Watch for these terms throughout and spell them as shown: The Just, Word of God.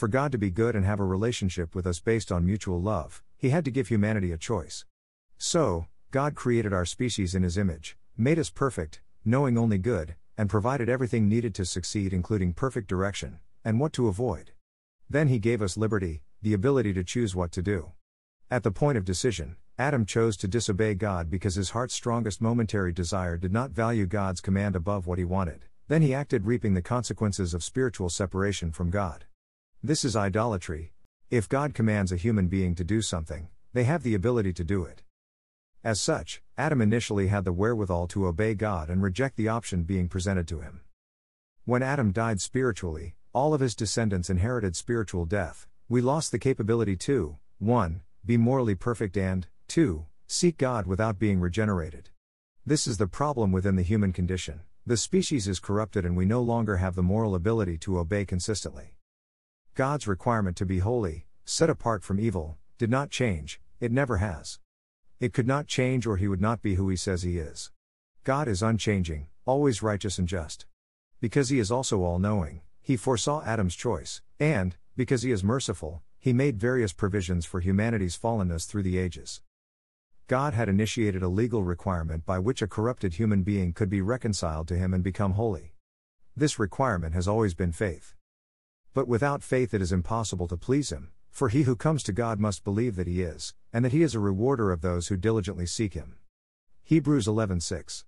For God to be good and have a relationship with us based on mutual love, He had to give humanity a choice. So, God created our species in His image, made us perfect, knowing only good, and provided everything needed to succeed, including perfect direction, and what to avoid. Then He gave us liberty, the ability to choose what to do. At the point of decision, Adam chose to disobey God because his heart's strongest momentary desire did not value God's command above what he wanted. Then he acted, reaping the consequences of spiritual separation from God. This is idolatry. If God commands a human being to do something, they have the ability to do it. As such, Adam initially had the wherewithal to obey God and reject the option being presented to him. When Adam died spiritually, all of his descendants inherited spiritual death. We lost the capability to, 1. Be morally perfect and, 2. Seek God without being regenerated. This is the problem within the human condition. The species is corrupted and we no longer have the moral ability to obey consistently. God's requirement to be holy, set apart from evil, did not change. It never has. It could not change, or He would not be who He says He is. God is unchanging, always righteous and just. Because He is also all-knowing, He foresaw Adam's choice, and, because He is merciful, He made various provisions for humanity's fallenness through the ages. God had initiated a legal requirement by which a corrupted human being could be reconciled to Him and become holy. This requirement has always been faith. But without faith it is impossible to please Him. For he who comes to God must believe that He is, and that He is a rewarder of those who diligently seek Him. Hebrews 11:6.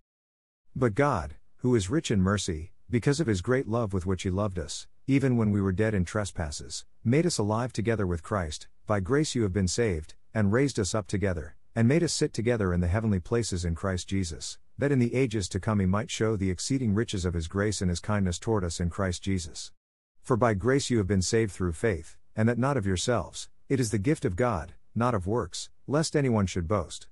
But God, who is rich in mercy, because of His great love with which He loved us, even when we were dead in trespasses, made us alive together with Christ, by grace you have been saved, and raised us up together, and made us sit together in the heavenly places in Christ Jesus, that in the ages to come He might show the exceeding riches of His grace and His kindness toward us in Christ Jesus. For by grace you have been saved through faith, and that not of yourselves, it is the gift of God, not of works, lest anyone should boast.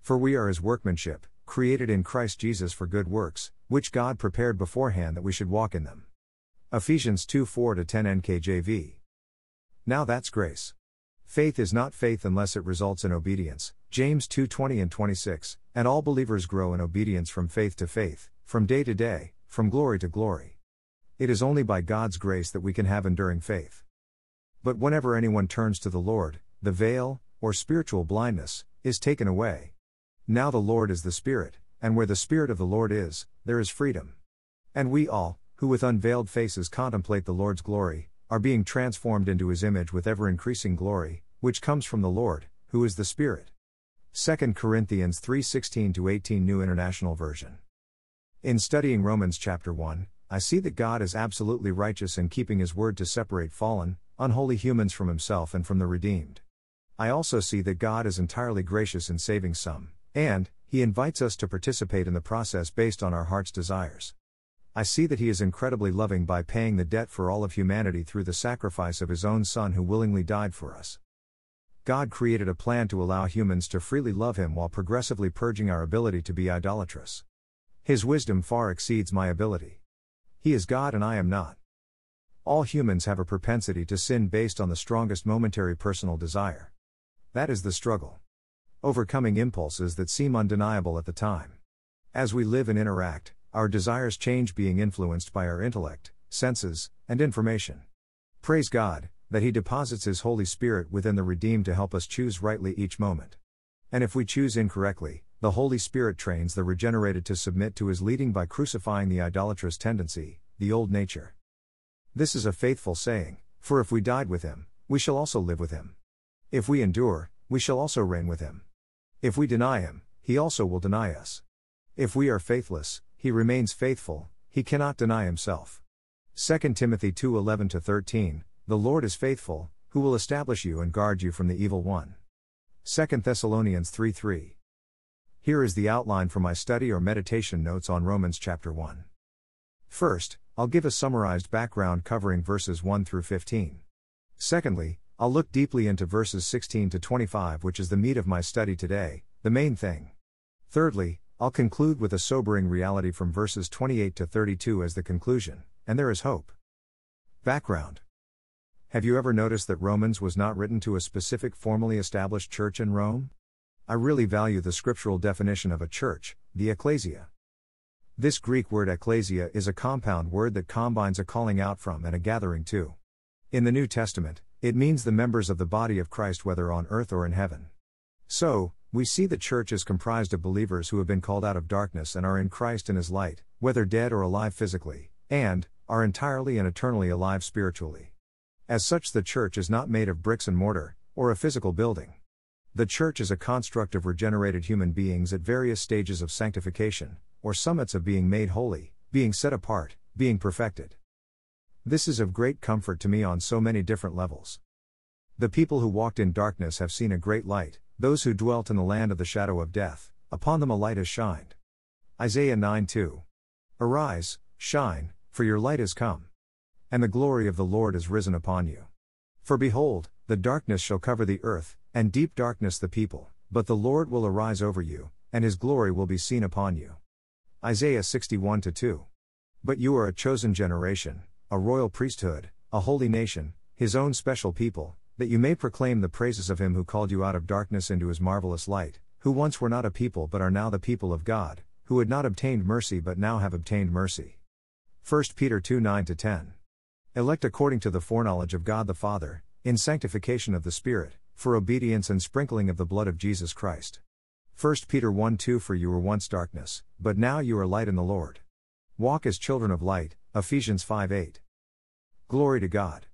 For we are His workmanship, created in Christ Jesus for good works, which God prepared beforehand that we should walk in them. Ephesians 2:4-10 NKJV. Now that's grace. Faith is not faith unless it results in obedience, James 2:20-26, and all believers grow in obedience from faith to faith, from day to day, from glory to glory. It is only by God's grace that we can have enduring faith. But whenever anyone turns to the Lord, the veil, or spiritual blindness, is taken away. Now the Lord is the Spirit, and where the Spirit of the Lord is, there is freedom. And we all, who with unveiled faces contemplate the Lord's glory, are being transformed into His image with ever-increasing glory, which comes from the Lord, who is the Spirit. 2 Corinthians 3:16-18 New International Version. In studying Romans chapter 1, I see that God is absolutely righteous in keeping His word to separate fallen, unholy humans from Himself and from the redeemed. I also see that God is entirely gracious in saving some, and He invites us to participate in the process based on our heart's desires. I see that He is incredibly loving by paying the debt for all of humanity through the sacrifice of His own Son who willingly died for us. God created a plan to allow humans to freely love Him while progressively purging our ability to be idolatrous. His wisdom far exceeds my ability. He is God and I am not. All humans have a propensity to sin based on the strongest momentary personal desire. That is the struggle. Overcoming impulses that seem undeniable at the time. As we live and interact, our desires change, being influenced by our intellect, senses, and information. Praise God, that He deposits His Holy Spirit within the redeemed to help us choose rightly each moment. And if we choose incorrectly, the Holy Spirit trains the regenerated to submit to His leading by crucifying the idolatrous tendency, the old nature. This is a faithful saying, for if we died with Him, we shall also live with Him. If we endure, we shall also reign with Him. If we deny Him, He also will deny us. If we are faithless, He remains faithful, He cannot deny Himself. 2 Timothy 2:11-13, the Lord is faithful, who will establish you and guard you from the evil one. 2 Thessalonians 3:3. Here is the outline for my study or meditation notes on Romans chapter 1. First, I'll give a summarized background covering verses 1 through 15. Secondly, I'll look deeply into verses 16 to 25, which is the meat of my study today, the main thing. Thirdly, I'll conclude with a sobering reality from verses 28 to 32 as the conclusion, and there is hope. Background. Have you ever noticed that Romans was not written to a specific formally established church in Rome? I really value the scriptural definition of a church, the ecclesia. This Greek word ekklesia is a compound word that combines a calling out from and a gathering to. In the New Testament, it means the members of the body of Christ, whether on earth or in heaven. So, we see the church is comprised of believers who have been called out of darkness and are in Christ and His light, whether dead or alive physically, and are entirely and eternally alive spiritually. As such, the church is not made of bricks and mortar, or a physical building. The church is a construct of regenerated human beings at various stages of sanctification, or summits of being made holy, being set apart, being perfected. This is of great comfort to me on so many different levels. The people who walked in darkness have seen a great light, those who dwelt in the land of the shadow of death, upon them a light has shined. Isaiah 9:2. Arise, shine, for your light has come, and the glory of the Lord is risen upon you. For behold, the darkness shall cover the earth, and deep darkness the people, but the Lord will arise over you, and His glory will be seen upon you. Isaiah 61:2. But you are a chosen generation, a royal priesthood, a holy nation, His own special people, that you may proclaim the praises of Him who called you out of darkness into His marvelous light, who once were not a people but are now the people of God, who had not obtained mercy but now have obtained mercy. 1 Peter 2:9-10. Elect according to the foreknowledge of God the Father, in sanctification of the Spirit, for obedience and sprinkling of the blood of Jesus Christ. 1 Peter 1:2. For you were once darkness, but now you are light in the Lord. Walk as children of light, Ephesians 5:8. Glory to God.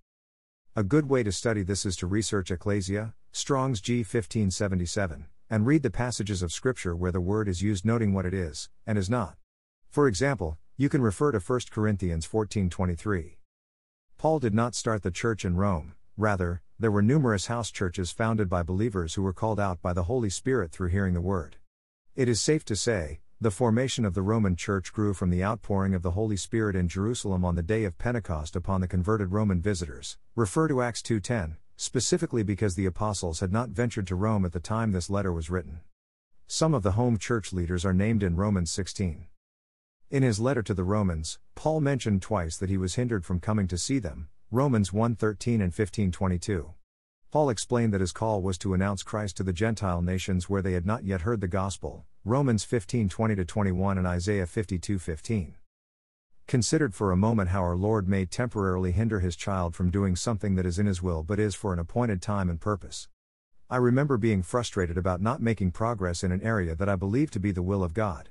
A good way to study this is to research Ecclesia, Strong's G1577, and read the passages of Scripture where the word is used, noting what it is, and is not. For example, you can refer to 1 Corinthians 14:23. Paul did not start the church in Rome, rather, there were numerous house churches founded by believers who were called out by the Holy Spirit through hearing the word. It is safe to say, the formation of the Roman Church grew from the outpouring of the Holy Spirit in Jerusalem on the day of Pentecost upon the converted Roman visitors, refer to Acts 2:10, specifically because the apostles had not ventured to Rome at the time this letter was written. Some of the home church leaders are named in Romans 16. In his letter to the Romans, Paul mentioned twice that he was hindered from coming to see them, Romans 1:13 and 15:22. Paul explained that his call was to announce Christ to the Gentile nations where they had not yet heard the gospel, Romans 15:20-21 and Isaiah 52:15. Considered for a moment how our Lord may temporarily hinder His child from doing something that is in His will but is for an appointed time and purpose. I remember being frustrated about not making progress in an area that I believed to be the will of God.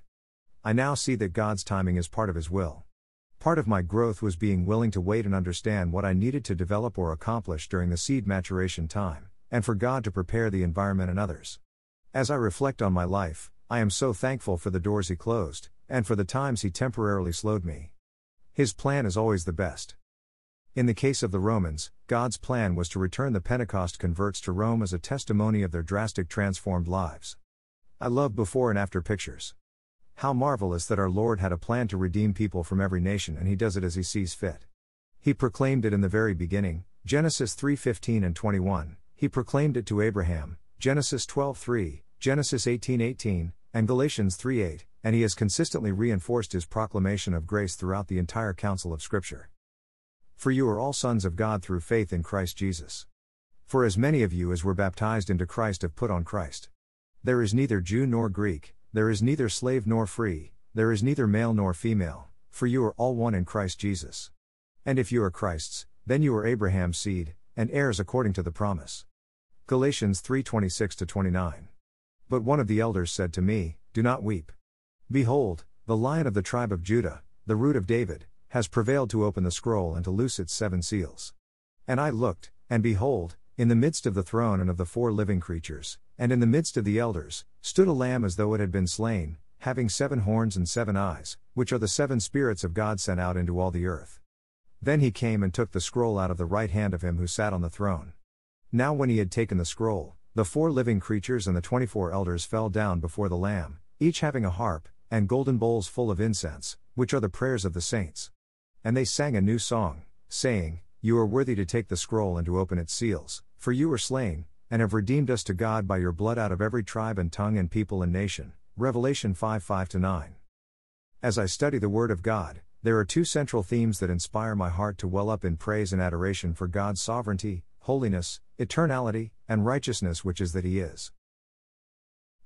I now see that God's timing is part of His will. Part of my growth was being willing to wait and understand what I needed to develop or accomplish during the seed maturation time, and for God to prepare the environment and others. As I reflect on my life, I am so thankful for the doors He closed, and for the times He temporarily slowed me. His plan is always the best. In the case of the Romans, God's plan was to return the Pentecost converts to Rome as a testimony of their drastic transformed lives. I love before and after pictures. How marvelous that our Lord had a plan to redeem people from every nation, and He does it as He sees fit. He proclaimed it in the very beginning, Genesis 3:15 and 21, He proclaimed it to Abraham, Genesis 12:3, Genesis 18:18, and Galatians 3:8, and He has consistently reinforced His proclamation of grace throughout the entire counsel of Scripture. For you are all sons of God through faith in Christ Jesus. For as many of you as were baptized into Christ have put on Christ. There is neither Jew nor Greek, there is neither slave nor free, there is neither male nor female, for you are all one in Christ Jesus. And if you are Christ's, then you are Abraham's seed, and heirs according to the promise. Galatians 3:26-29. But one of the elders said to me, Do not weep. Behold, the Lion of the tribe of Judah, the Root of David, has prevailed to open the scroll and to loose its 7 seals. And I looked, and behold, in the midst of the throne and of the 4 living creatures, and in the midst of the elders, stood a lamb as though it had been slain, having 7 horns and 7 eyes, which are the 7 spirits of God sent out into all the earth. Then He came and took the scroll out of the right hand of Him who sat on the throne. Now when He had taken the scroll, the 4 living creatures and the 24 elders fell down before the Lamb, each having a harp, and golden bowls full of incense, which are the prayers of the saints. And they sang a new song, saying, You are worthy to take the scroll and to open its seals, for you were slain, and have redeemed us to God by your blood out of every tribe and tongue and people and nation. Revelation 5:5-9. As I study the Word of God, there are 2 central themes that inspire my heart to well up in praise and adoration for God's sovereignty, holiness, eternality, and righteousness, which is that He is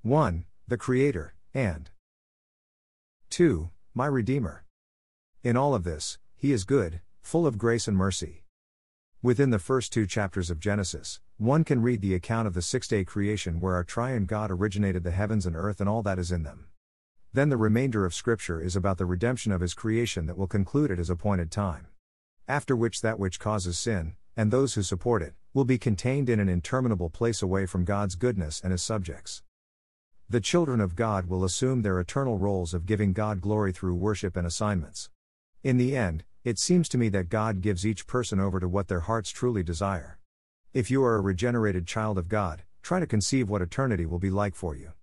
1. The Creator, and 2. My Redeemer. In all of this, He is good, full of grace and mercy. Within the first two chapters of Genesis, one can read the account of the six-day creation where our triune God originated the heavens and earth and all that is in them. Then the remainder of Scripture is about the redemption of His creation that will conclude at His appointed time. After which that which causes sin, and those who support it, will be contained in an interminable place away from God's goodness and His subjects. The children of God will assume their eternal roles of giving God glory through worship and assignments. In the end, it seems to me that God gives each person over to what their hearts truly desire. If you are a regenerated child of God, try to conceive what eternity will be like for you.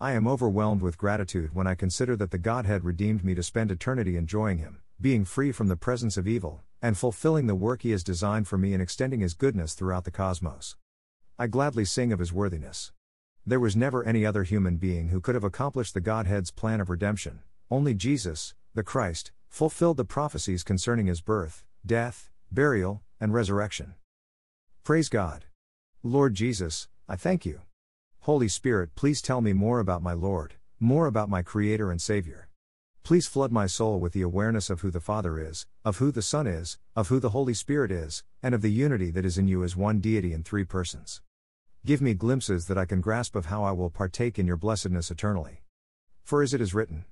I am overwhelmed with gratitude when I consider that the Godhead redeemed me to spend eternity enjoying Him, being free from the presence of evil, and fulfilling the work He has designed for me in extending His goodness throughout the cosmos. I gladly sing of His worthiness. There was never any other human being who could have accomplished the Godhead's plan of redemption. Only Jesus, the Christ, fulfilled the prophecies concerning His birth, death, burial, and resurrection. Praise God. Lord Jesus, I thank You. Holy Spirit, please tell me more about my Lord, more about my Creator and Savior. Please flood my soul with the awareness of who the Father is, of who the Son is, of who the Holy Spirit is, and of the unity that is in You as one deity in three persons. Give me glimpses that I can grasp of how I will partake in Your blessedness eternally. For as it is written,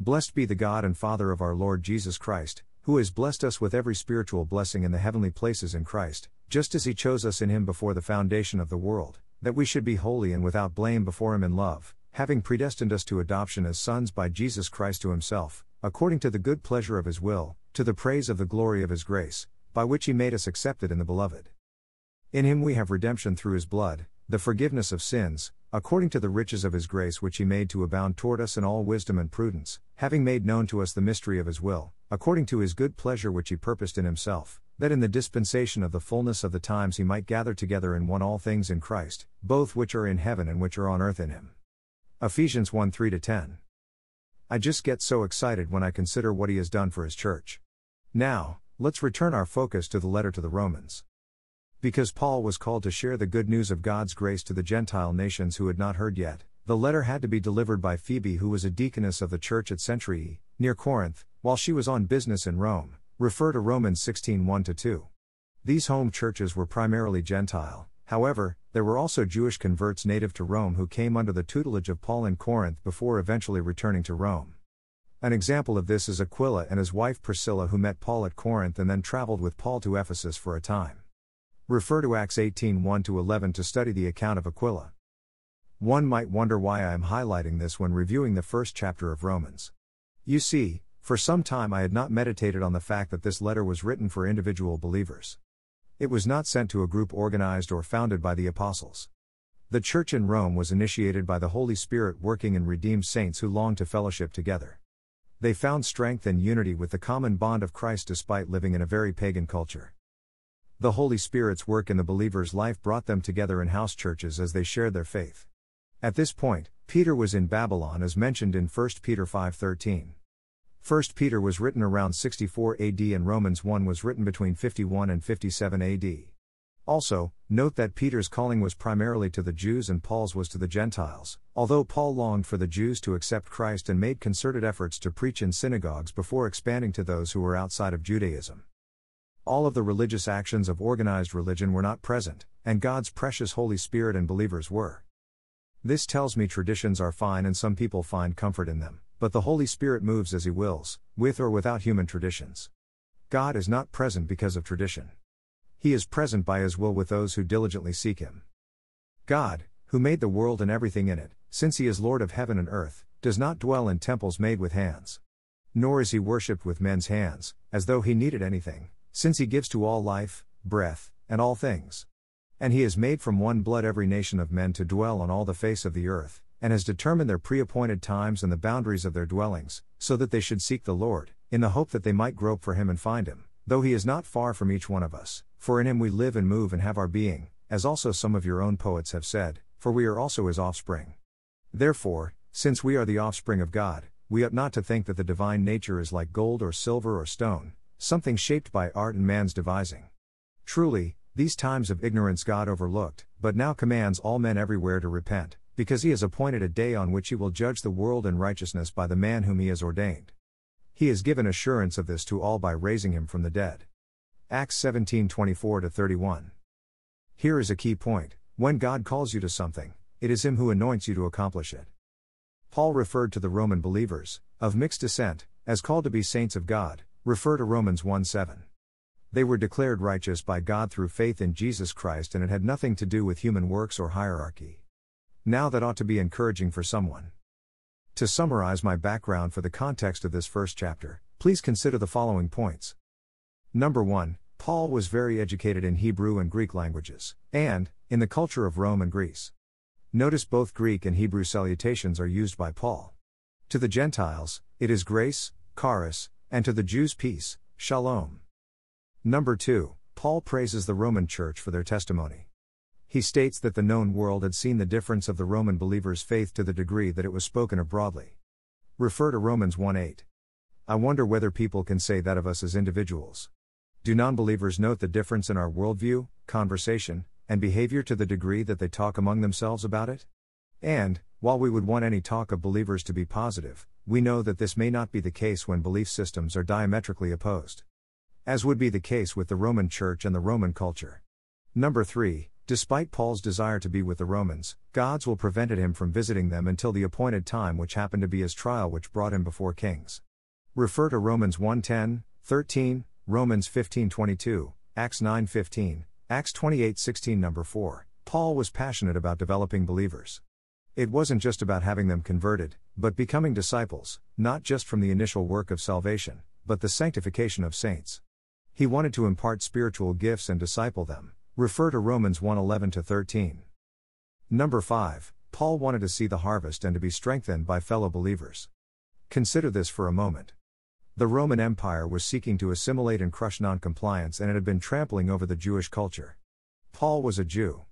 "Blessed be the God and Father of our Lord Jesus Christ, who has blessed us with every spiritual blessing in the heavenly places in Christ, just as He chose us in Him before the foundation of the world, that we should be holy and without blame before Him in love, having predestined us to adoption as sons by Jesus Christ to Himself, according to the good pleasure of His will, to the praise of the glory of His grace, by which He made us accepted in the Beloved. In Him we have redemption through His blood, the forgiveness of sins, according to the riches of His grace which He made to abound toward us in all wisdom and prudence, having made known to us the mystery of His will, according to His good pleasure which He purposed in Himself, that in the dispensation of the fullness of the times He might gather together in one all things in Christ, both which are in heaven and which are on earth in Him." Ephesians 1:3-10. I just get so excited when I consider what He has done for His church. Now, let's return our focus to the letter to the Romans. Because Paul was called to share the good news of God's grace to the Gentile nations who had not heard yet, the letter had to be delivered by Phoebe, who was a deaconess of the church at Centrii, near Corinth, while she was on business in Rome. Refer to Romans 16:1-2. These home churches were primarily Gentile. However, there were also Jewish converts native to Rome who came under the tutelage of Paul in Corinth before eventually returning to Rome. An example of this is Aquila and his wife Priscilla, who met Paul at Corinth and then traveled with Paul to Ephesus for a time. Refer to Acts 18:1-11 to study the account of Aquila. One might wonder why I am highlighting this when reviewing the first chapter of Romans. You see, for some time I had not meditated on the fact that this letter was written for individual believers. It was not sent to a group organized or founded by the apostles. The church in Rome was initiated by the Holy Spirit working in redeemed saints who longed to fellowship together. They found strength and unity with the common bond of Christ despite living in a very pagan culture. The Holy Spirit's work in the believer's life brought them together in house churches as they shared their faith. At this point, Peter was in Babylon as mentioned in 1 Peter 5:13. 1 Peter was written around 64 AD and Romans 1 was written between 51 and 57 AD. Also, note that Peter's calling was primarily to the Jews and Paul's was to the Gentiles, although Paul longed for the Jews to accept Christ and made concerted efforts to preach in synagogues before expanding to those who were outside of Judaism. All of the religious actions of organized religion were not present, and God's precious Holy Spirit and believers were. This tells me traditions are fine and some people find comfort in them, but the Holy Spirit moves as He wills, with or without human traditions. God is not present because of tradition. He is present by His will with those who diligently seek Him. God, who made the world and everything in it, since He is Lord of heaven and earth, does not dwell in temples made with hands. Nor is He worshipped with men's hands, as though He needed anything, since He gives to all life, breath, and all things. And He has made from one blood every nation of men to dwell on all the face of the earth, and has determined their pre-appointed times and the boundaries of their dwellings, so that they should seek the Lord, in the hope that they might grope for Him and find Him, though He is not far from each one of us, for in Him we live and move and have our being, as also some of your own poets have said, for we are also His offspring. Therefore, since we are the offspring of God, we ought not to think that the divine nature is like gold or silver or stone, something shaped by art and man's devising. Truly, these times of ignorance God overlooked, but now commands all men everywhere to repent, because He has appointed a day on which He will judge the world in righteousness by the man whom He has ordained. He has given assurance of this to all by raising Him from the dead. Acts 17:24-31. Here is a key point: when God calls you to something, it is Him who anoints you to accomplish it. Paul referred to the Roman believers, of mixed descent, as called to be saints of God, refer to Romans 1:7. They were declared righteous by God through faith in Jesus Christ, and it had nothing to do with human works or hierarchy. Now that ought to be encouraging for someone. To summarize my background for the context of this first chapter, please consider the following points. Number 1, Paul was very educated in Hebrew and Greek languages, and in the culture of Rome and Greece. Notice both Greek and Hebrew salutations are used by Paul. To the Gentiles, it is grace, charis, and to the Jews peace, shalom. Number 2, Paul praises the Roman Church for their testimony. He states that the known world had seen the difference of the Roman believers' faith to the degree that it was spoken of broadly. Refer to Romans 1:8. I wonder whether people can say that of us as individuals. Do non-believers note the difference in our worldview, conversation, and behavior to the degree that they talk among themselves about it? And, while we would want any talk of believers to be positive, we know that this may not be the case when belief systems are diametrically opposed, as would be the case with the Roman Church and the Roman culture. Number 3, despite Paul's desire to be with the Romans, God's will prevented him from visiting them until the appointed time, which happened to be his trial, which brought him before kings. Refer to Romans 1:10, 13, Romans 15:22, Acts 9:15, Acts 28:16. Number 4, Paul was passionate about developing believers. It wasn't just about having them converted, but becoming disciples, not just from the initial work of salvation, but the sanctification of saints. He wanted to impart spiritual gifts and disciple them. Refer to Romans 1:11-13. Number 5, Paul wanted to see the harvest and to be strengthened by fellow believers. Consider this for a moment. The Roman Empire was seeking to assimilate and crush non-compliance, and it had been trampling over the Jewish culture. Paul was a Jew.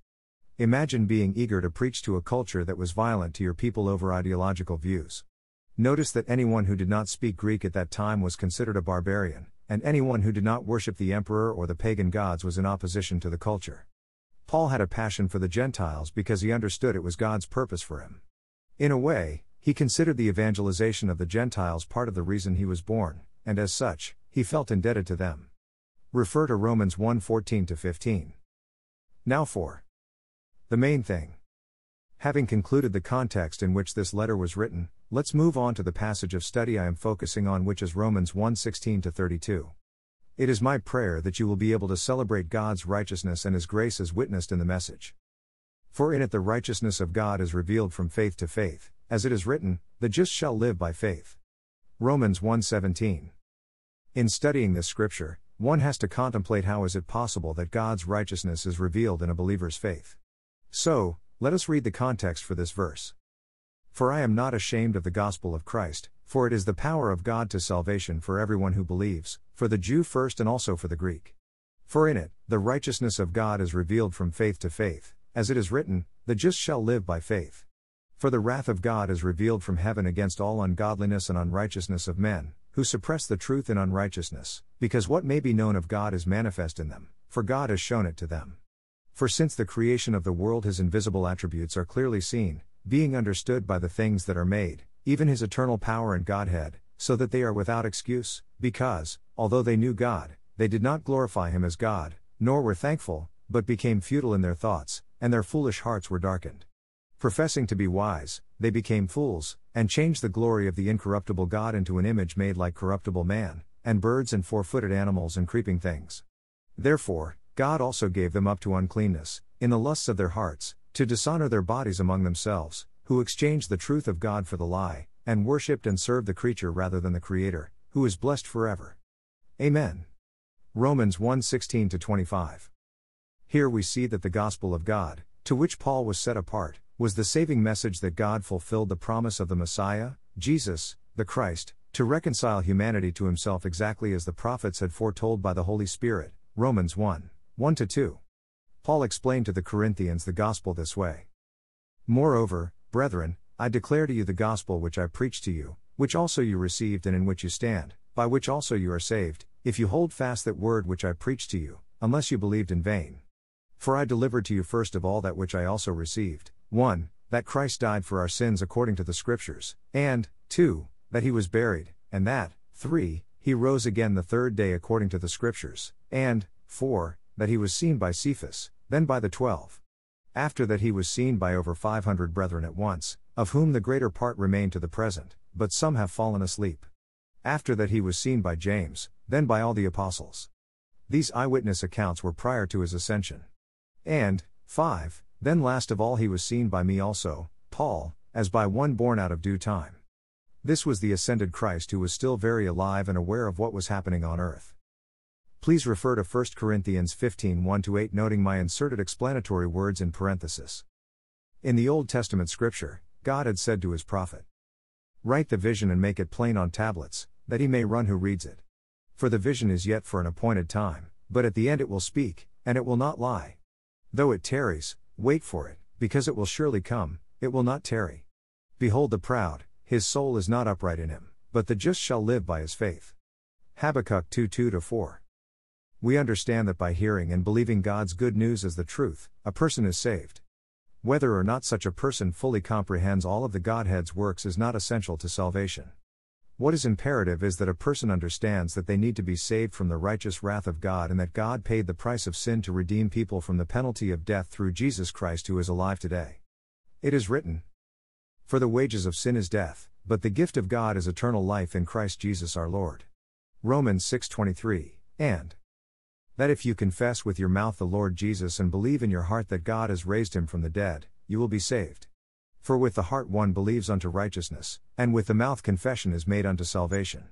Imagine being eager to preach to a culture that was violent to your people over ideological views. Notice that anyone who did not speak Greek at that time was considered a barbarian, and anyone who did not worship the emperor or the pagan gods was in opposition to the culture. Paul had a passion for the Gentiles because he understood it was God's purpose for him. In a way, he considered the evangelization of the Gentiles part of the reason he was born, and as such, he felt indebted to them. Refer to Romans 1:14-15. Now for the main thing. Having concluded the context in which this letter was written, let's move on to the passage of study I am focusing on, which is Romans 1:16-32. It is my prayer that you will be able to celebrate God's righteousness and His grace as witnessed in the message. For in it the righteousness of God is revealed from faith to faith, as it is written, "The just shall live by faith." Romans 1:17. In studying this scripture, one has to contemplate how is it possible that God's righteousness is revealed in a believer's faith. So, let us read the context for this verse. "For I am not ashamed of the gospel of Christ, for it is the power of God to salvation for everyone who believes, for the Jew first and also for the Greek. For in it, the righteousness of God is revealed from faith to faith, as it is written, 'The just shall live by faith.' For the wrath of God is revealed from heaven against all ungodliness and unrighteousness of men, who suppress the truth in unrighteousness, because what may be known of God is manifest in them, for God has shown it to them. For since the creation of the world His invisible attributes are clearly seen, being understood by the things that are made, even His eternal power and Godhead, so that they are without excuse, because, although they knew God, they did not glorify Him as God, nor were thankful, but became futile in their thoughts, and their foolish hearts were darkened. Professing to be wise, they became fools, and changed the glory of the incorruptible God into an image made like corruptible man, and birds and four-footed animals and creeping things. Therefore, God also gave them up to uncleanness, in the lusts of their hearts, to dishonor their bodies among themselves, who exchanged the truth of God for the lie, and worshipped and served the creature rather than the Creator, who is blessed forever. Amen." Romans 1:16-25. Here we see that the gospel of God, to which Paul was set apart, was the saving message that God fulfilled the promise of the Messiah, Jesus, the Christ, to reconcile humanity to Himself, exactly as the prophets had foretold by the Holy Spirit. Romans 1:1-2. Paul explained to the Corinthians the gospel this way: "Moreover, brethren, I declare to you the gospel which I preached to you, which also you received and in which you stand, by which also you are saved, if you hold fast that word which I preached to you, unless you believed in vain. For I delivered to you first of all that which I also received, 1, that Christ died for our sins according to the Scriptures, and, 2, that He was buried, and that, 3, he rose again the third day according to the Scriptures, and, 4, that he was seen by Cephas, then by the 12. After that he was seen by over 500 brethren at once, of whom the greater part remain to the present, but some have fallen asleep. After that he was seen by James, then by all the apostles. These eyewitness accounts were prior to his ascension. And, 5, then last of all he was seen by me also, Paul, as by one born out of due time. This was the ascended Christ who was still very alive and aware of what was happening on earth. Please refer to 1 Corinthians 15:1-8, noting my inserted explanatory words in parenthesis. In the Old Testament scripture, God had said to his prophet, "Write the vision and make it plain on tablets, that he may run who reads it. For the vision is yet for an appointed time, but at the end it will speak, and it will not lie. Though it tarries, wait for it, because it will surely come, it will not tarry. Behold the proud, his soul is not upright in him, but the just shall live by his faith." Habakkuk 2:2-4. We understand that by hearing and believing God's good news as the truth, a person is saved. Whether or not such a person fully comprehends all of the Godhead's works is not essential to salvation. What is imperative is that a person understands that they need to be saved from the righteous wrath of God, and that God paid the price of sin to redeem people from the penalty of death through Jesus Christ, who is alive today. It is written, "For the wages of sin is death, but the gift of God is eternal life in Christ Jesus our Lord." Romans 6:23, and that if you confess with your mouth the Lord Jesus and believe in your heart that God has raised him from the dead, you will be saved. For with the heart one believes unto righteousness, and with the mouth confession is made unto salvation.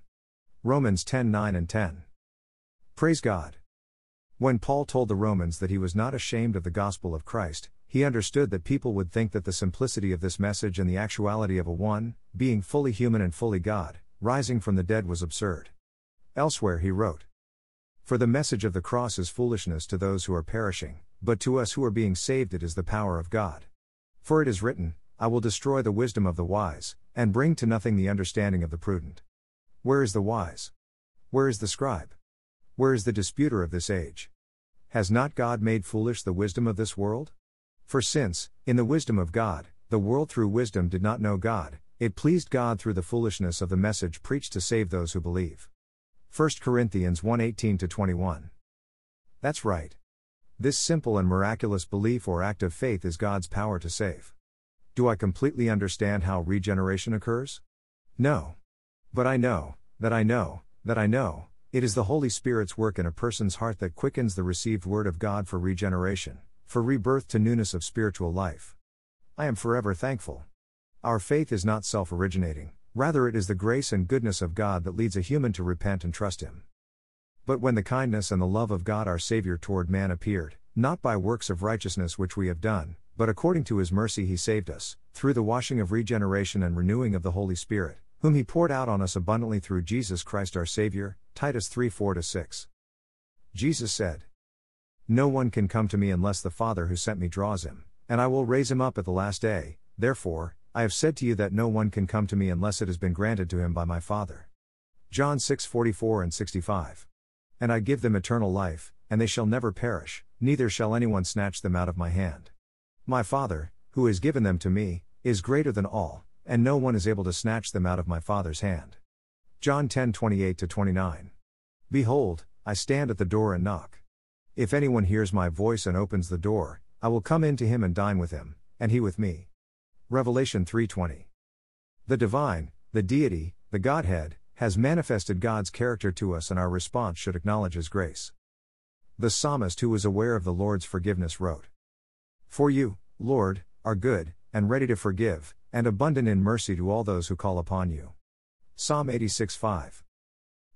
Romans 10:9-10. Praise God. When Paul told the Romans that he was not ashamed of the gospel of Christ, he understood that people would think that the simplicity of this message and the actuality of a one, being fully human and fully God, rising from the dead was absurd. Elsewhere he wrote, "For the message of the cross is foolishness to those who are perishing, but to us who are being saved it is the power of God. For it is written, I will destroy the wisdom of the wise, and bring to nothing the understanding of the prudent." Where is the wise? Where is the scribe? Where is the disputer of this age? Has not God made foolish the wisdom of this world? For since, in the wisdom of God, the world through wisdom did not know God, it pleased God through the foolishness of the message preached to save those who believe. 1 Corinthians 1:18-21. That's right. This simple and miraculous belief or act of faith is God's power to save. Do I completely understand how regeneration occurs? No. But I know, that I know, that I know, it is the Holy Spirit's work in a person's heart that quickens the received Word of God for regeneration, for rebirth to newness of spiritual life. I am forever thankful. Our faith is not self-originating, rather it is the grace and goodness of God that leads a human to repent and trust Him. But when the kindness and the love of God our Savior toward man appeared, not by works of righteousness which we have done, but according to His mercy He saved us, through the washing of regeneration and renewing of the Holy Spirit, whom He poured out on us abundantly through Jesus Christ our Savior, Titus 3:4-6. Jesus said, "No one can come to me unless the Father who sent me draws him, and I will raise him up at the last day. Therefore, I have said to you that no one can come to me unless it has been granted to him by my Father." John 6:44-65. "And I give them eternal life, and they shall never perish, neither shall anyone snatch them out of my hand. My Father, who has given them to me, is greater than all, and no one is able to snatch them out of my Father's hand." John 10:28-29. "Behold, I stand at the door and knock. If anyone hears my voice and opens the door, I will come in to him and dine with him, and he with me." Revelation 3:20. The divine, the deity, the Godhead, has manifested God's character to us, and our response should acknowledge His grace. The psalmist, who was aware of the Lord's forgiveness, wrote, "For you, Lord, are good, and ready to forgive, and abundant in mercy to all those who call upon you." Psalm 86:5.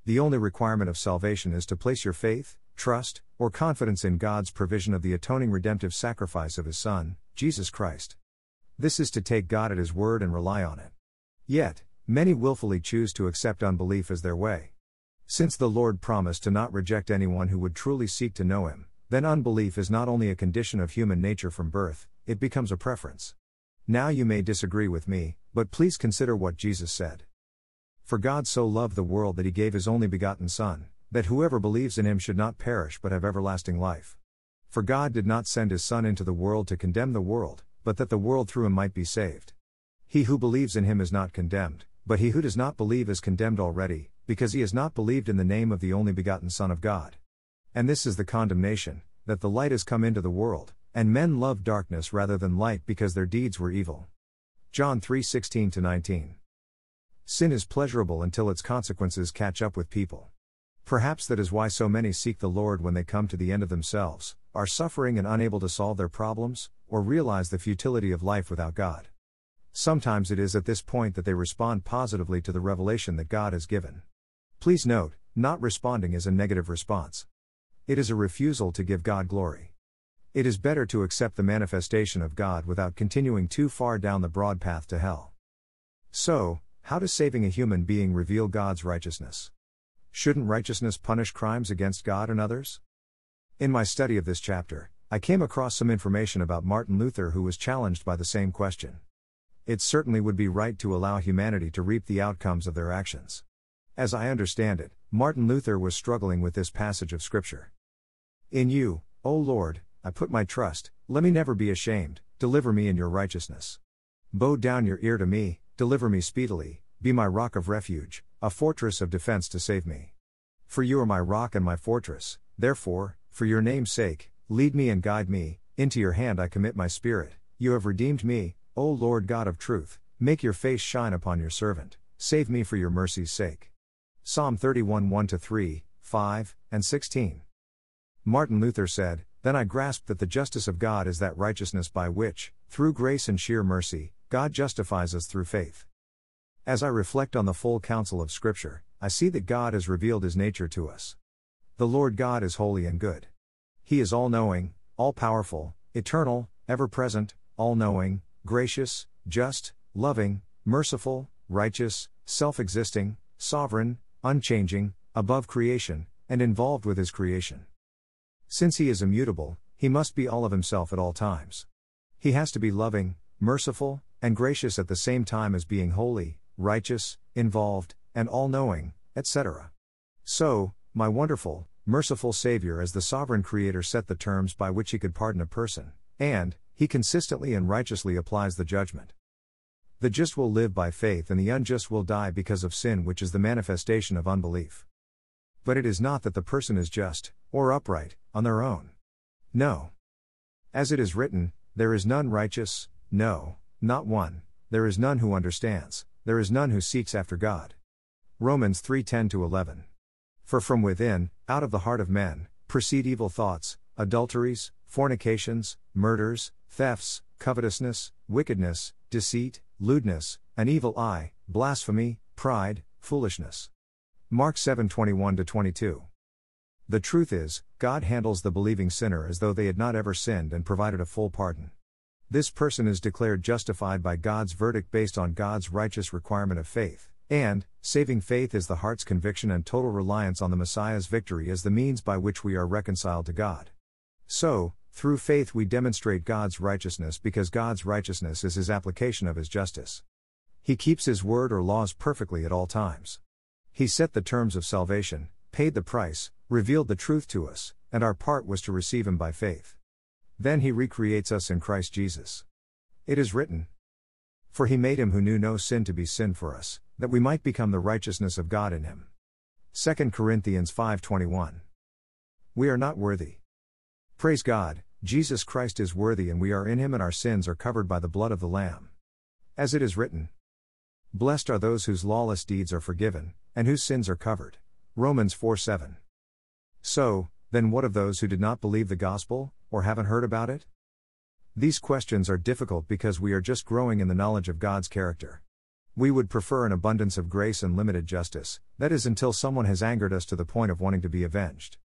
The only requirement of salvation is to place your faith, trust, or confidence in God's provision of the atoning redemptive sacrifice of His Son, Jesus Christ. This is to take God at His word and rely on it. Yet, many willfully choose to accept unbelief as their way. Since the Lord promised to not reject anyone who would truly seek to know Him, then unbelief is not only a condition of human nature from birth, it becomes a preference. Now you may disagree with me, but please consider what Jesus said. "For God so loved the world that He gave His only begotten Son, that whoever believes in Him should not perish but have everlasting life. For God did not send His Son into the world to condemn the world, but that the world through Him might be saved. He who believes in Him is not condemned, but he who does not believe is condemned already, because he has not believed in the name of the only begotten Son of God. And this is the condemnation, that the light has come into the world, and men loved darkness rather than light because their deeds were evil. John 3:16-19. Sin is pleasurable until its consequences catch up with people. Perhaps that is why so many seek the Lord when they come to the end of themselves, are suffering and unable to solve their problems, or realize the futility of life without God. Sometimes it is at this point that they respond positively to the revelation that God has given. Please note, not responding is a negative response. It is a refusal to give God glory. It is better to accept the manifestation of God without continuing too far down the broad path to hell. So, how does saving a human being reveal God's righteousness? Shouldn't righteousness punish crimes against God and others? In my study of this chapter, I came across some information about Martin Luther, who was challenged by the same question. It certainly would be right to allow humanity to reap the outcomes of their actions. As I understand it, Martin Luther was struggling with this passage of Scripture. In you, O Lord, I put my trust, let me never be ashamed, deliver me in your righteousness. Bow down your ear to me, deliver me speedily, be my rock of refuge, a fortress of defense to save me. For you are my rock and my fortress, therefore, for your name's sake, lead me and guide me, into your hand I commit my spirit, you have redeemed me, O Lord God of truth, make your face shine upon your servant, save me for your mercy's sake. Psalm 31 1-3, 5, and 16. Martin Luther said, Then I grasped that the justice of God is that righteousness by which, through grace and sheer mercy, God justifies us through faith. As I reflect on the full counsel of Scripture, I see that God has revealed His nature to us. The Lord God is holy and good. He is all-knowing, all-powerful, eternal, ever-present, all-knowing, gracious, just, loving, merciful, righteous, self-existing, sovereign, unchanging, above creation, and involved with His creation. Since He is immutable, He must be all of Himself at all times. He has to be loving, merciful, and gracious at the same time as being holy, righteous, involved, and all-knowing, etc. So, my wonderful, merciful Savior as the sovereign Creator set the terms by which He could pardon a person, and He consistently and righteously applies the judgment. The just will live by faith and the unjust will die because of sin, which is the manifestation of unbelief. But it is not that the person is just, or upright, on their own. No. As it is written, there is none righteous, no, not one, there is none who understands, there is none who seeks after God. Romans 3:10-11. For from within, out of the heart of men, proceed evil thoughts, adulteries, fornications, murders, thefts, covetousness, wickedness, deceit, lewdness, an evil eye, blasphemy, pride, foolishness. Mark 7:21-22. The truth is, God handles the believing sinner as though they had not ever sinned and provided a full pardon. This person is declared justified by God's verdict based on God's righteous requirement of faith. And, saving faith is the heart's conviction and total reliance on the Messiah's victory as the means by which we are reconciled to God. So, through faith we demonstrate God's righteousness because God's righteousness is His application of His justice. He keeps His word or laws perfectly at all times. He set the terms of salvation, paid the price, revealed the truth to us, and our part was to receive Him by faith. Then He recreates us in Christ Jesus. It is written, For He made Him who knew no sin to be sin for us, that we might become the righteousness of God in Him. 2 Corinthians 5:21. We are not worthy. Praise God, Jesus Christ is worthy and we are in Him and our sins are covered by the blood of the Lamb. As it is written, Blessed are those whose lawless deeds are forgiven, and whose sins are covered. Romans 4:7. So, then what of those who did not believe the gospel, or haven't heard about it? These questions are difficult because we are just growing in the knowledge of God's character. We would prefer an abundance of grace and limited justice, that is until someone has angered us to the point of wanting to be avenged.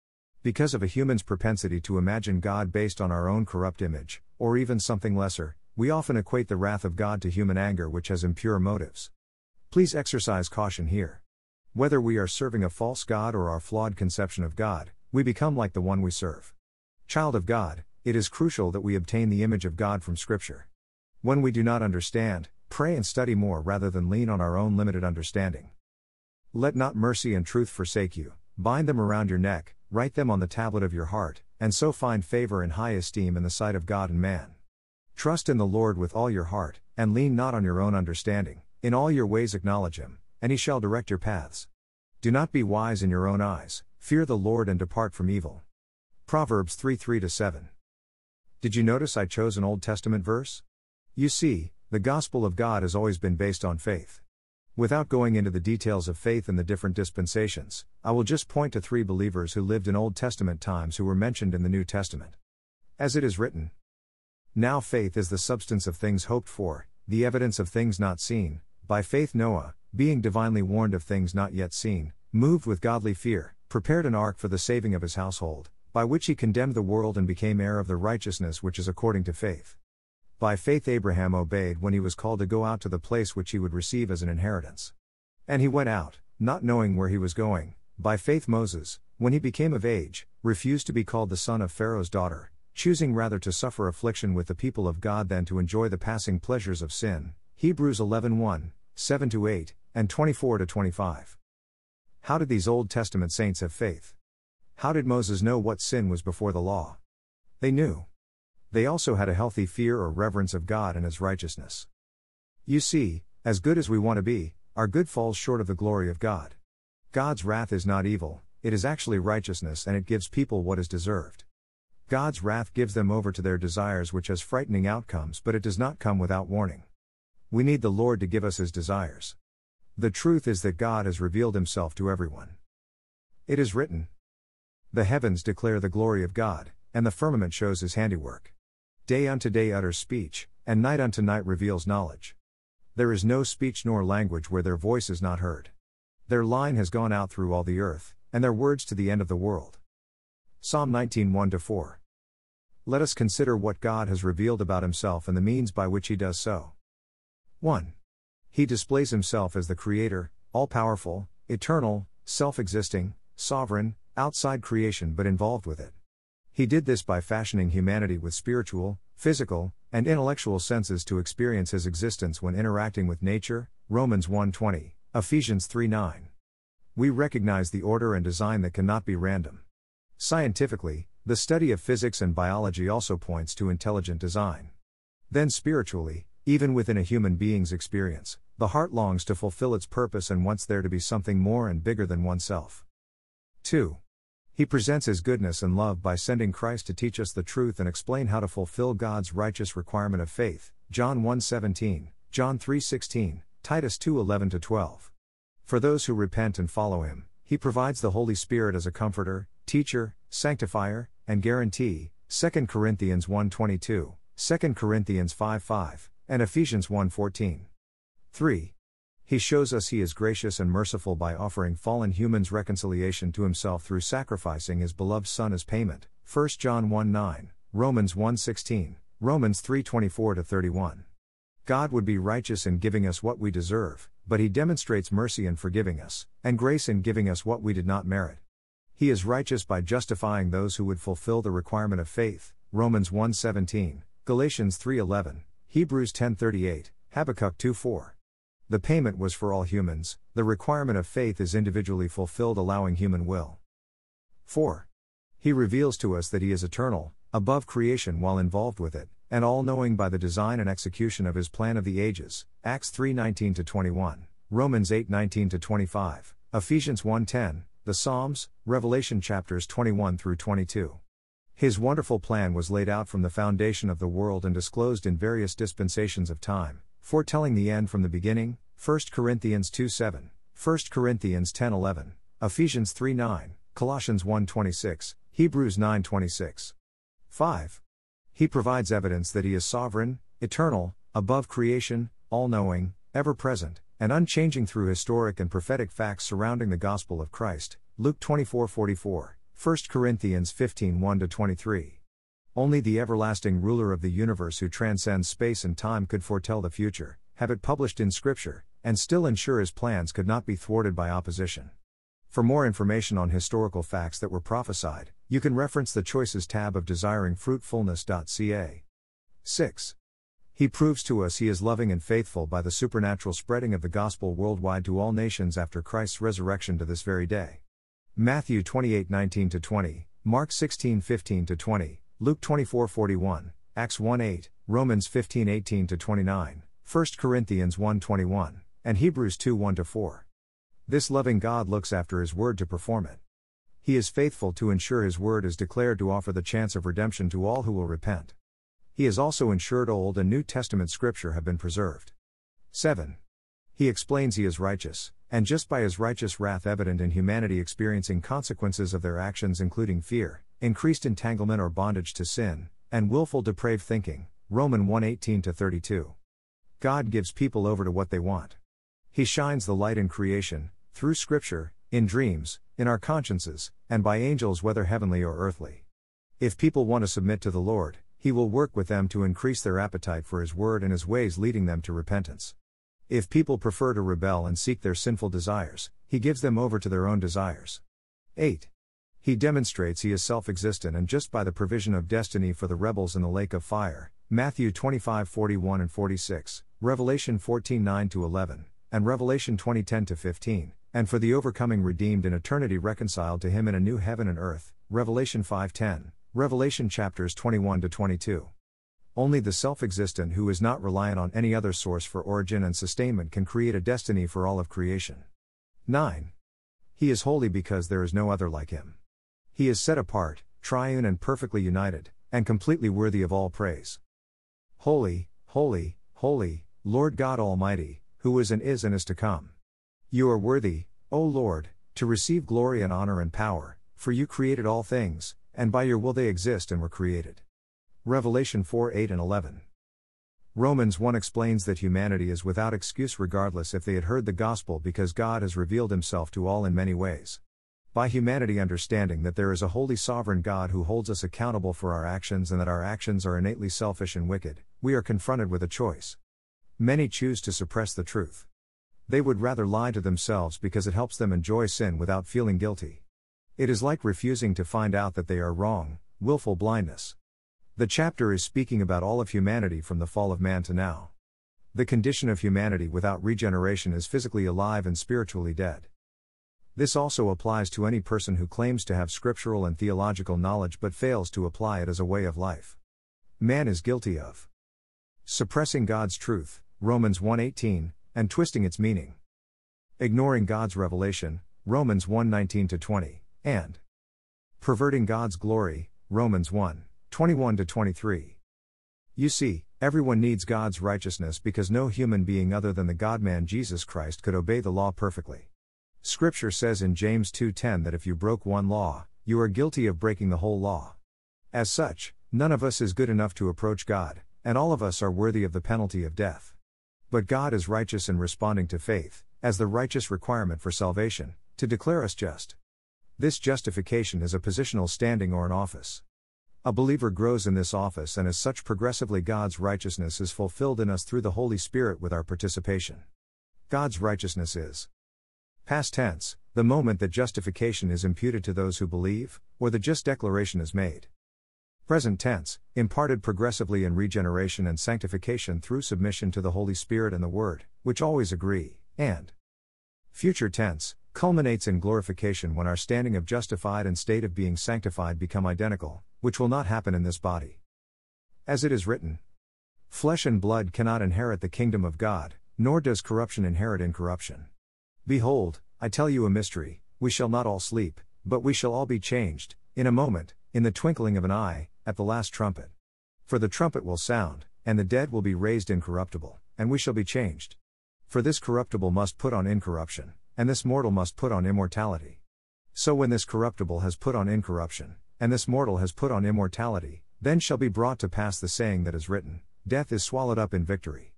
Because of a human's propensity to imagine God based on our own corrupt image, or even something lesser, we often equate the wrath of God to human anger which has impure motives. Please exercise caution here. Whether we are serving a false God or our flawed conception of God, we become like the one we serve. Child of God, it is crucial that we obtain the image of God from Scripture. When we do not understand, pray and study more rather than lean on our own limited understanding. Let not mercy and truth forsake you, bind them around your neck, write them on the tablet of your heart, and so find favor and high esteem in the sight of God and man. Trust in the Lord with all your heart, and lean not on your own understanding, in all your ways acknowledge Him, and He shall direct your paths. Do not be wise in your own eyes, fear the Lord and depart from evil. Proverbs 3:3-7. Did you notice I chose an Old Testament verse? You see, the gospel of God has always been based on faith. Without going into the details of faith and the different dispensations, I will just point to three believers who lived in Old Testament times who were mentioned in the New Testament. As it is written, "Now faith is the substance of things hoped for, the evidence of things not seen. By faith Noah, being divinely warned of things not yet seen, moved with godly fear, prepared an ark for the saving of his household, by which he condemned the world and became heir of the righteousness which is according to faith. By faith Abraham obeyed when he was called to go out to the place which he would receive as an inheritance. And he went out, not knowing where he was going. By faith Moses, when he became of age, refused to be called the son of Pharaoh's daughter, choosing rather to suffer affliction with the people of God than to enjoy the passing pleasures of sin." Hebrews 11:1, 7-8, and 24-25. How did these Old Testament saints have faith? How did Moses know what sin was before the law? They knew. They also had a healthy fear or reverence of God and His righteousness. You see, as good as we want to be, our good falls short of the glory of God. God's wrath is not evil, it is actually righteousness, and it gives people what is deserved. God's wrath gives them over to their desires, which has frightening outcomes, but it does not come without warning. We need the Lord to give us His desires. The truth is that God has revealed Himself to everyone. It is written, "The heavens declare the glory of God, and the firmament shows His handiwork. Day unto day utters speech, and night unto night reveals knowledge. There is no speech nor language where their voice is not heard. Their line has gone out through all the earth, and their words to the end of the world." Psalm 19:1-4. Let us consider what God has revealed about Himself and the means by which He does so. 1. He displays Himself as the Creator, all-powerful, eternal, self-existing, sovereign, outside creation but involved with it. He did this by fashioning humanity with spiritual, physical, and intellectual senses to experience His existence when interacting with nature, Romans 1:20, Ephesians 3:9. We recognize the order and design that cannot be random. Scientifically, the study of physics and biology also points to intelligent design. Then spiritually, even within a human being's experience, the heart longs to fulfill its purpose and wants there to be something more and bigger than oneself. 2. He presents His goodness and love by sending Christ to teach us the truth and explain how to fulfill God's righteous requirement of faith, John 1:17, John 3:16, Titus 2:11-12. For those who repent and follow Him, He provides the Holy Spirit as a comforter, teacher, sanctifier, and guarantee, 2 Corinthians 1:22, 2 Corinthians 5:5, and Ephesians 1:14. 3. He shows us He is gracious and merciful by offering fallen humans reconciliation to Himself through sacrificing His beloved Son as payment, 1 John 1:9, Romans 1:16, Romans 3:24-31. God would be righteous in giving us what we deserve, but He demonstrates mercy in forgiving us, and grace in giving us what we did not merit. He is righteous by justifying those who would fulfill the requirement of faith, Romans 1:17, Galatians 3:11, Hebrews 10:38, Habakkuk 2:4. The payment was for all humans, the requirement of faith is individually fulfilled, allowing human will. 4. He reveals to us that He is eternal, above creation while involved with it, and all-knowing by the design and execution of His plan of the ages, Acts 3:19-21, Romans 8:19-25, Ephesians 1:10, the Psalms, Revelation chapters 21-22. His wonderful plan was laid out from the foundation of the world and disclosed in various dispensations of time, foretelling the end from the beginning, 1 Corinthians 2:7, 1 Corinthians 10:11, Ephesians 3:9, Colossians 1:26, Hebrews 9:26. 5. He provides evidence that He is sovereign, eternal, above creation, all-knowing, ever-present, and unchanging through historic and prophetic facts surrounding the gospel of Christ, Luke 24:44, 1 Corinthians 15:1-23. Only the everlasting ruler of the universe who transcends space and time could foretell the future, have it published in Scripture, and still ensure His plans could not be thwarted by opposition. For more information on historical facts that were prophesied, you can reference the Choices tab of desiringfruitfulness.ca. 6. He proves to us He is loving and faithful by the supernatural spreading of the gospel worldwide to all nations after Christ's resurrection to this very day. Matthew 28:19-20, Mark 16:15-20, Luke 24:41, Acts 1:8, Romans 15:18-29, 1 Corinthians 1:21, and Hebrews 2:1-4. This loving God looks after His word to perform it. He is faithful to ensure His word is declared to offer the chance of redemption to all who will repent. He has also ensured Old and New Testament scripture have been preserved. 7. He explains He is righteous, and just by His righteous wrath evident in humanity experiencing consequences of their actions including fear, increased entanglement or bondage to sin, and willful depraved thinking, Romans 1:18-32. God gives people over to what they want. He shines the light in creation, through Scripture, in dreams, in our consciences, and by angels whether heavenly or earthly. If people want to submit to the Lord, He will work with them to increase their appetite for His word and His ways, leading them to repentance. If people prefer to rebel and seek their sinful desires, He gives them over to their own desires. 8. He demonstrates He is self-existent and just by the provision of destiny for the rebels in the lake of fire, Matthew 25:41-46, Revelation 14:9-11, and Revelation 20:10-15, and for the overcoming redeemed in eternity reconciled to Him in a new heaven and earth, Revelation 5:10, Revelation chapters 21-22. Only the self-existent who is not reliant on any other source for origin and sustainment can create a destiny for all of creation. 9. He is holy because there is no other like Him. He is set apart, triune and perfectly united, and completely worthy of all praise. Holy, holy, holy, Lord God Almighty, who was and is to come. You are worthy, O Lord, to receive glory and honor and power, for You created all things, and by Your will they exist and were created. Revelation 4:8-11. Romans 1 explains that humanity is without excuse regardless if they had heard the gospel because God has revealed Himself to all in many ways. By humanity understanding that there is a holy sovereign God who holds us accountable for our actions and that our actions are innately selfish and wicked, we are confronted with a choice. Many choose to suppress the truth. They would rather lie to themselves because it helps them enjoy sin without feeling guilty. It is like refusing to find out that they are wrong, willful blindness. The chapter is speaking about all of humanity from the fall of man to now. The condition of humanity without regeneration is physically alive and spiritually dead. This also applies to any person who claims to have scriptural and theological knowledge but fails to apply it as a way of life. Man is guilty of suppressing God's truth, Romans 1:18, and twisting its meaning. Ignoring God's revelation, Romans 1:19-20, and perverting God's glory, Romans 1:21-23. You see, everyone needs God's righteousness because no human being other than the God-man Jesus Christ could obey the law perfectly. Scripture says in James 2:10 that if you broke one law, you are guilty of breaking the whole law. As such, none of us is good enough to approach God, and all of us are worthy of the penalty of death. But God is righteous in responding to faith, as the righteous requirement for salvation, to declare us just. This justification is a positional standing or an office. A believer grows in this office, and as such progressively God's righteousness is fulfilled in us through the Holy Spirit with our participation. God's righteousness is past tense, the moment that justification is imputed to those who believe, or the just declaration is made. Present tense, imparted progressively in regeneration and sanctification through submission to the Holy Spirit and the Word, which always agree, and future tense, culminates in glorification when our standing of justified and state of being sanctified become identical, which will not happen in this body. As it is written, flesh and blood cannot inherit the kingdom of God, nor does corruption inherit incorruption. Behold, I tell you a mystery, we shall not all sleep, but we shall all be changed, in a moment, in the twinkling of an eye, at the last trumpet. For the trumpet will sound, and the dead will be raised incorruptible, and we shall be changed. For this corruptible must put on incorruption, and this mortal must put on immortality. So when this corruptible has put on incorruption, and this mortal has put on immortality, then shall be brought to pass the saying that is written, death is swallowed up in victory.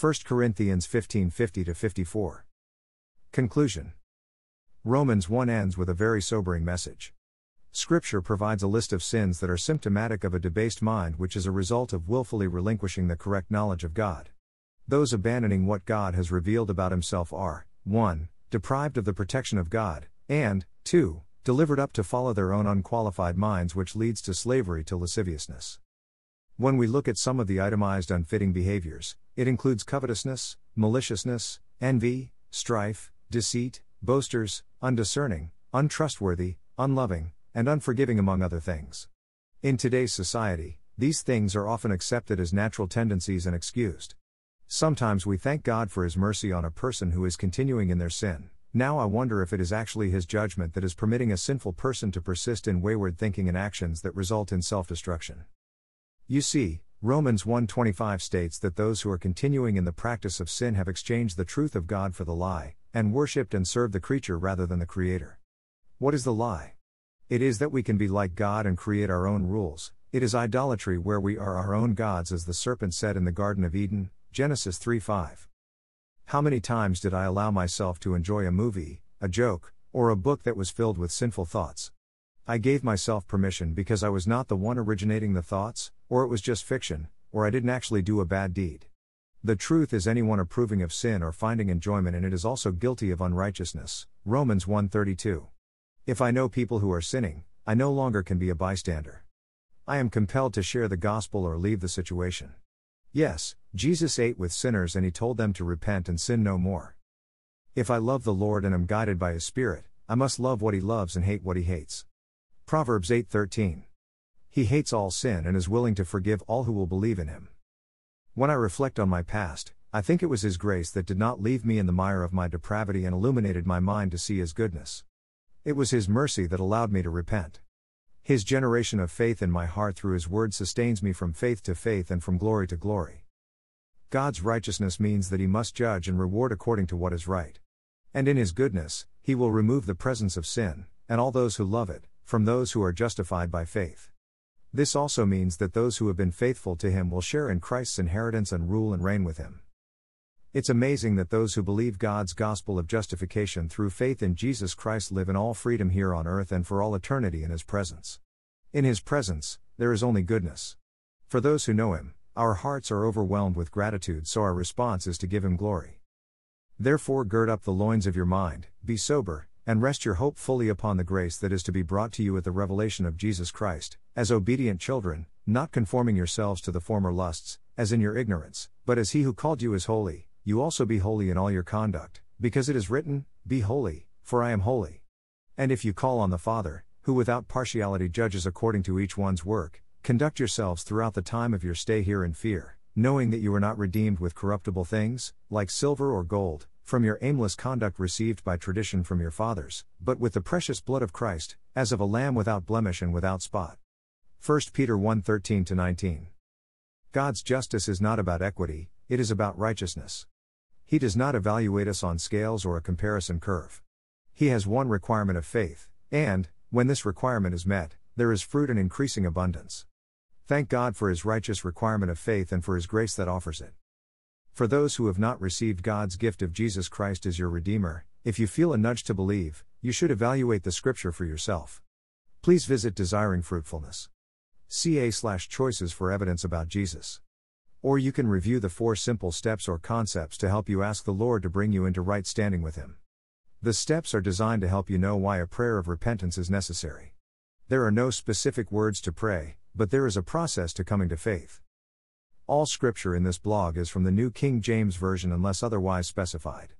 1 Corinthians 15:50-54. Conclusion. Romans 1 ends with a very sobering message. Scripture provides a list of sins that are symptomatic of a debased mind which is a result of willfully relinquishing the correct knowledge of God. Those abandoning what God has revealed about Himself are, 1. Deprived of the protection of God, and 2. Delivered up to follow their own unqualified minds, which leads to slavery to lasciviousness. When we look at some of the itemized unfitting behaviors, it includes covetousness, maliciousness, envy, strife, deceit, boasters, undiscerning, untrustworthy, unloving, and unforgiving, among other things. In today's society, these things are often accepted as natural tendencies and excused. Sometimes we thank God for His mercy on a person who is continuing in their sin, Now I wonder if it is actually His judgment that is permitting a sinful person to persist in wayward thinking and actions that result in self-destruction. You see, Romans 1:25 states that those who are continuing in the practice of sin have exchanged the truth of God for the lie, and worshipped and served the creature rather than the Creator. What is the lie? It is that we can be like God and create our own rules. It is idolatry where we are our own gods, as the serpent said in the Garden of Eden, Genesis 3:5. How many times did I allow myself to enjoy a movie, a joke, or a book that was filled with sinful thoughts? I gave myself permission because I was not the one originating the thoughts, or it was just fiction, or I didn't actually do a bad deed. The truth is, anyone approving of sin or finding enjoyment in it is also guilty of unrighteousness. Romans 1:32. If I know people who are sinning, I no longer can be a bystander. I am compelled to share the gospel or leave the situation. Yes, Jesus ate with sinners and He told them to repent and sin no more. If I love the Lord and am guided by His Spirit, I must love what He loves and hate what He hates. Proverbs 8:13. He hates all sin and is willing to forgive all who will believe in Him. When I reflect on my past, I think it was His grace that did not leave me in the mire of my depravity and illuminated my mind to see His goodness. It was His mercy that allowed me to repent. His generation of faith in my heart through His word sustains me from faith to faith and from glory to glory. God's righteousness means that He must judge and reward according to what is right. And in His goodness, He will remove the presence of sin, and all those who love it, from those who are justified by faith. This also means that those who have been faithful to Him will share in Christ's inheritance and rule and reign with Him. It's amazing that those who believe God's gospel of justification through faith in Jesus Christ live in all freedom here on earth and for all eternity in His presence. In His presence, there is only goodness. For those who know Him, our hearts are overwhelmed with gratitude, so our response is to give Him glory. Therefore, gird up the loins of your mind, be sober, and rest your hope fully upon the grace that is to be brought to you at the revelation of Jesus Christ, as obedient children, not conforming yourselves to the former lusts, as in your ignorance, but as He who called you is holy, you also be holy in all your conduct, because it is written, "Be holy, for I am holy." And if you call on the Father, who without partiality judges according to each one's work, conduct yourselves throughout the time of your stay here in fear, knowing that you are not redeemed with corruptible things, like silver or gold, from your aimless conduct received by tradition from your fathers, but with the precious blood of Christ, as of a lamb without blemish and without spot. 1 Peter 1:13-19. God's justice is not about equity, it is about righteousness. He does not evaluate us on scales or a comparison curve. He has one requirement of faith, and, when this requirement is met, there is fruit in increasing abundance. Thank God for His righteous requirement of faith and for His grace that offers it. For those who have not received God's gift of Jesus Christ as your Redeemer, if you feel a nudge to believe, you should evaluate the Scripture for yourself. Please visit Desiring Fruitfulness. ca/choices for evidence about Jesus. Or you can review the 4 simple steps or concepts to help you ask the Lord to bring you into right standing with Him. The steps are designed to help you know why a prayer of repentance is necessary. There are no specific words to pray, but there is a process to coming to faith. All scripture in this blog is from the New King James Version unless otherwise specified.